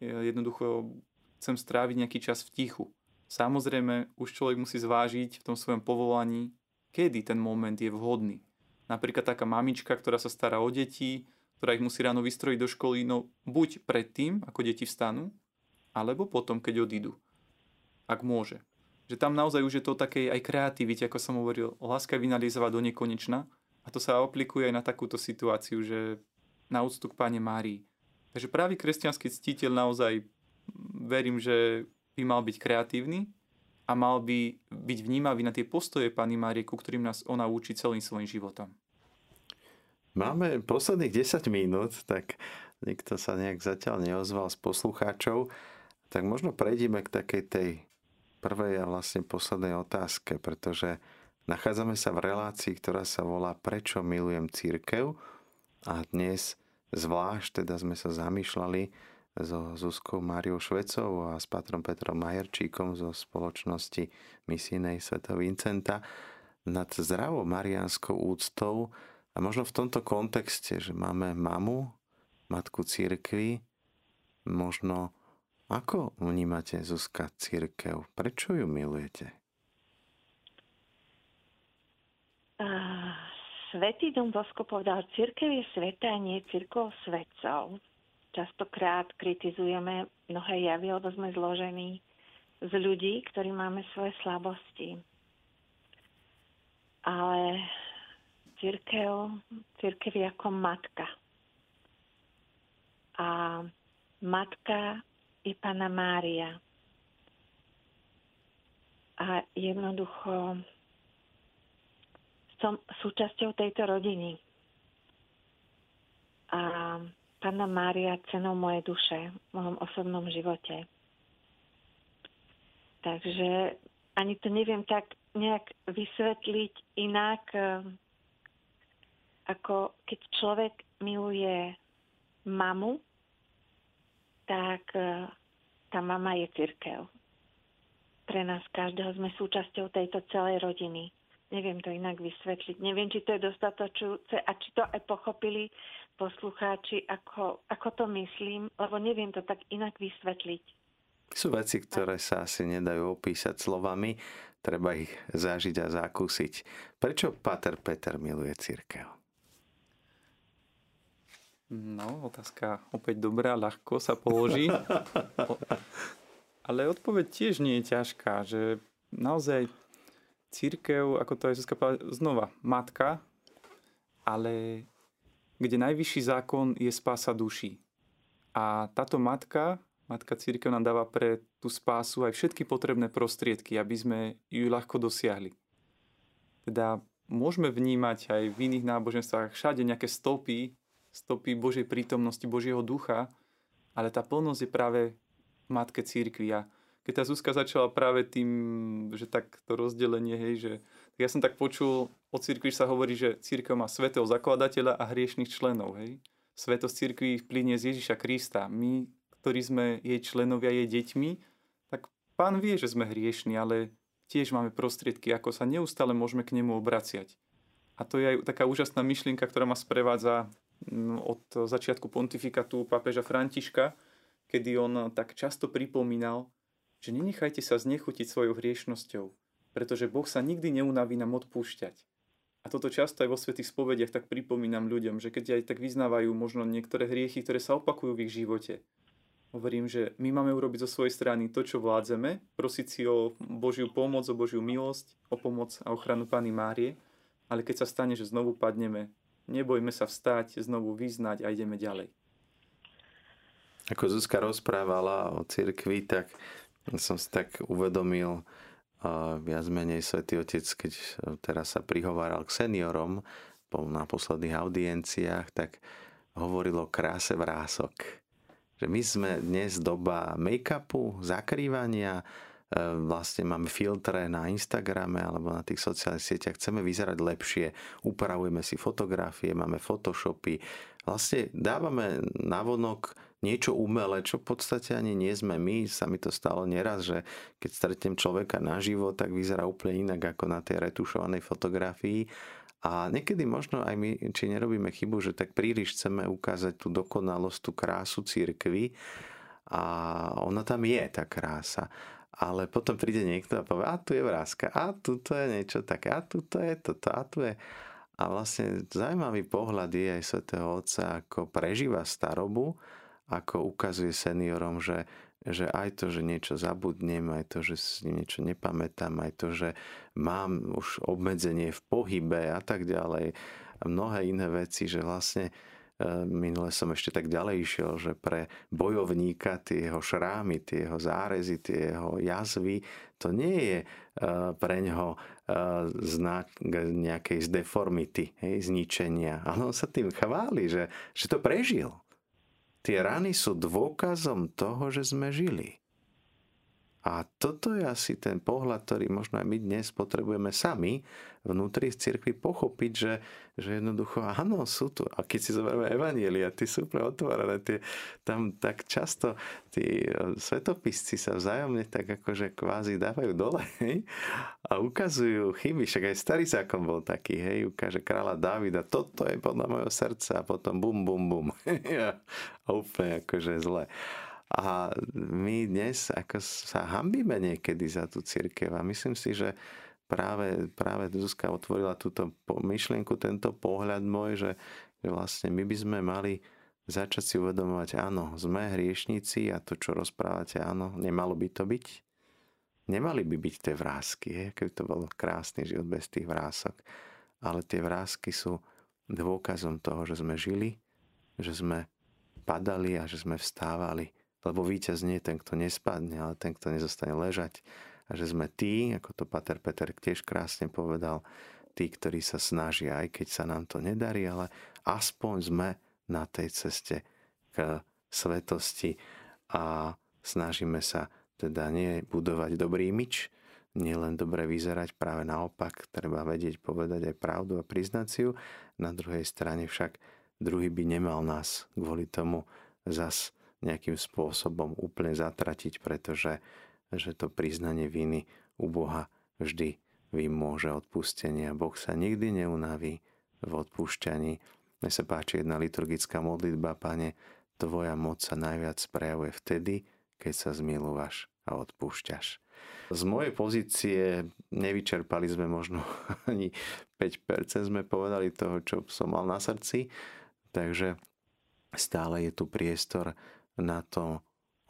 jednoducho chcem stráviť nejaký čas v tichu. Samozrejme, už človek musí zvážiť v tom svojom povolaní, kedy ten moment je vhodný. Napríklad taká mamička, ktorá sa stará o deti, ktorá ich musí ráno vystrojiť do školy, no buď predtým, ako deti vstanú, alebo potom, keď odídu. Ak môže. Že tam naozaj už je to také aj kreativite, ako som hovoril, láska vynaliezava do nekonečna. A to sa aplikuje aj na takúto situáciu, že na úctu k Panne Márii. Takže pravý kresťanský ctiteľ naozaj, verím, že by mal byť kreatívny a mal by byť vnímavý na tie postoje Panny Márie, ku ktorým nás ona učí celým svojím životom. Máme posledných desať minút, tak nikto sa nejak zatiaľ neozval z poslucháčov. Tak možno prejdime k takej tej prvej a vlastne poslednej otázke, pretože nachádzame sa v relácii, ktorá sa volá Prečo milujem cirkev? A dnes zvlášť teda sme sa zamýšľali so Zuzkou Máriou Švecovou a s patrom Petrom Majerčíkom zo spoločnosti misijnej Svätého Vincenta nad zdravou mariánskou úctou. A možno v tomto kontexte, že máme mamu, matku cirkvi, možno ako vnímate, Zuzka, cirkev? Prečo ju milujete? Uh, Svätý Don Bosco povedal, cirkev je sveta a nie je cirkvou svetcov. Častokrát kritizujeme mnohé javy, lebo sme zložení z ľudí, ktorí máme svoje slabosti. Ale Cirkev, cirkev je ako matka. A matka je Panna Mária. A jednoducho som súčasťou tejto rodiny. A Panna Mária cenou mojej duše, v mojom osobnom živote. Takže ani to neviem tak nejak vysvetliť inak, ako keď človek miluje mamu, tak tá mama je cirkev. Pre nás každého sme súčasťou tejto celej rodiny. Neviem to inak vysvetliť. Neviem, či to je dostatočujúce a či to aj pochopili poslucháči, ako, ako to myslím, lebo neviem to tak inak vysvetliť. Sú veci, ktoré sa asi nedajú opísať slovami. Treba ich zažiť a zakúsiť. Prečo Páter Peter miluje cirkev? No, otázka opäť dobrá, ľahko sa položí. Ale odpoveď tiež nie je ťažká, že naozaj cirkev, ako to aj Zuzka povedala, znova matka, ale kde najvyšší zákon je spása duší. A táto matka, matka cirkev nám dáva pre tú spásu aj všetky potrebné prostriedky, aby sme ju ľahko dosiahli. Teda môžeme vnímať aj v iných náboženstvách všade nejaké stopy, stopy Božej prítomnosti, Božieho ducha, ale tá plnosť je práve matke cirkvi. A keď tá Zuzka začala práve tým, že tak to rozdelenie, hej, že tak ja som tak počul o cirkvi, že sa hovorí, že cirkev má svätého zakladateľa a hriešnych členov. Hej. Svätosť cirkvi plynie z Ježiša Krista. My, ktorí sme jej členovia, jej deťmi, tak Pán vie, že sme hriešni, ale tiež máme prostriedky, ako sa neustále môžeme k nemu obraciať. A to je aj taká úžasná myšlienka, ktorá ma sprevádza od začiatku pontifikátu pápeža Františka, kedy on tak často pripomínal, že nenechajte sa znechutiť svojou hriešnosťou, pretože Boh sa nikdy neunaví nám odpúšťať. A toto často aj vo svätých spovediach tak pripomínam ľuďom, že keď aj tak vyznávajú možno niektoré hriechy, ktoré sa opakujú v ich živote, hovorím, že my máme urobiť zo svojej strany to, čo vládzeme, prosiť si o Božiu pomoc, o Božiu milosť, o pomoc a ochranu Panny Márie, ale keď sa stane, že znovu padneme, nebojme sa vstať, znovu vyznať a ideme ďalej. Ako Zuzka rozprávala o cirkvi, tak som si tak uvedomil uh, viac menej Svätý Otec, keď teraz sa prihováral k seniorom po, na posledných audienciách, tak hovoril o kráse vrások. Že my sme dnes doba make-upu, zakrývania, vlastne máme filtre na Instagrame alebo na tých sociálnych sieťach, chceme vyzerať lepšie, upravujeme si fotografie, máme Photoshopy, vlastne dávame navonok niečo umelé, čo v podstate ani nie sme my. Sa mi to stalo neraz, že keď stretnem človeka naživo, tak vyzerá úplne inak ako na tej retušovanej fotografii. A niekedy možno aj my, či nerobíme chybu, že tak príliš chceme ukázať tú dokonalosť, tú krásu cirkvi, a ona tam je, tá krása. Ale potom príde niekto a povie, a tu je vrázka, a tu to je niečo také, a tu to je toto, a tu je... A vlastne zaujímavý pohľad je aj svätého Otca, ako prežíva starobu, ako ukazuje seniorom, že, že aj to, že niečo zabudnem, aj to, že si niečo nepamätám, aj to, že mám už obmedzenie v pohybe a tak ďalej. A mnohé iné veci, že vlastne minule som ešte tak ďalej išiel, že pre bojovníka tie jeho šrámy, tie jeho zárezy, tie jeho jazvy, to nie je pre ňoho znak nejakej zdeformity, hej, zničenia. Ale on sa tým chváli, že, že to prežil. Tie rany sú dôkazom toho, že sme žili. A toto je asi ten pohľad, ktorý možno aj my dnes potrebujeme sami vnútri v cirkvi pochopiť, že, že jednoducho áno, sú tu. A keď si zoberieme evanjelia, tie sú úplne otvorené, tie, tam tak často tí svetopisci sa vzájomne tak akože kvázi dávajú dole, hej, a ukazujú chyby. Však aj starý zákon bol taký, hej, ukáže kráľa Dávida, toto je podľa mojho srdca, a potom bum, bum, bum. A úplne akože zle. A my dnes ako sa hanbíme niekedy za tú cirkev a myslím si, že práve, práve Zuzka otvorila túto myšlienku, tento pohľad môj, že, že vlastne my by sme mali začať si uvedomovať, áno, sme hriešnici a to, čo rozprávate, áno, nemalo by to byť. Nemali by byť tie vrásky, je? Keby to bolo krásny život bez tých vrások. Ale tie vrásky sú dôkazom toho, že sme žili, že sme padali a že sme vstávali. Lebo víťaz nie je ten, kto nespadne, ale ten, kto nezostane ležať. A že sme tí, ako to Pater Peter tiež krásne povedal, tí, ktorí sa snažia, aj keď sa nám to nedarí, ale aspoň sme na tej ceste k svetosti a snažíme sa teda nie budovať dobrý imič, nielen dobre vyzerať, práve naopak, treba vedieť povedať aj pravdu a priznať si ju. Na druhej strane však druhý by nemal nás kvôli tomu zas nejakým spôsobom úplne zatratiť, pretože že to priznanie viny u Boha vždy vymôže odpustenie. Boh sa nikdy neunaví v odpúšťaní. Mne sa páči jedna liturgická modlitba, Pane, tvoja moc sa najviac prejavuje vtedy, keď sa zmilúvaš a odpúšťaš. Z mojej pozície nevyčerpali sme možno ani päť percent sme povedali toho, čo som mal na srdci, takže stále je tu priestor na to,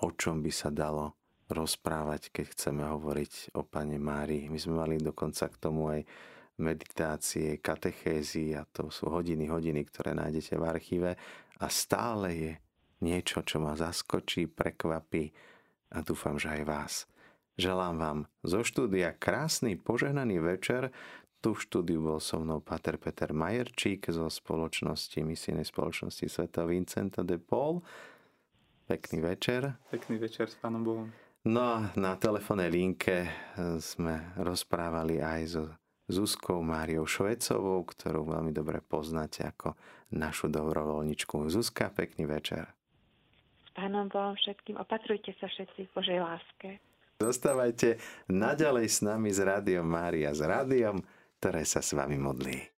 o čom by sa dalo rozprávať, keď chceme hovoriť o Panne Márii. My sme mali dokonca k tomu aj meditácie, katechézy a to sú hodiny, hodiny, ktoré nájdete v archíve a stále je niečo, čo ma zaskočí, prekvapí a dúfam, že aj vás. Želám vám zo štúdia krásny, požehnaný večer. Tu v štúdiu bol so mnou Pater Peter Majerčík zo spoločnosti, misijnej spoločnosti Svätého Vincenta de Paul. Pekný večer. Pekný večer s Pánom Bohom. No a na telefónnej linke sme rozprávali aj so Zuzkou Máriou Švecovou, ktorú veľmi dobre poznáte ako našu dobrovoľničku. Zuzka, pekný večer. S Pánom Bohom všetkým, opatrujte sa všetci v Božej láske. Zostávajte naďalej s nami z Rádiom Mária, z rádiom, ktoré sa s vami modlí.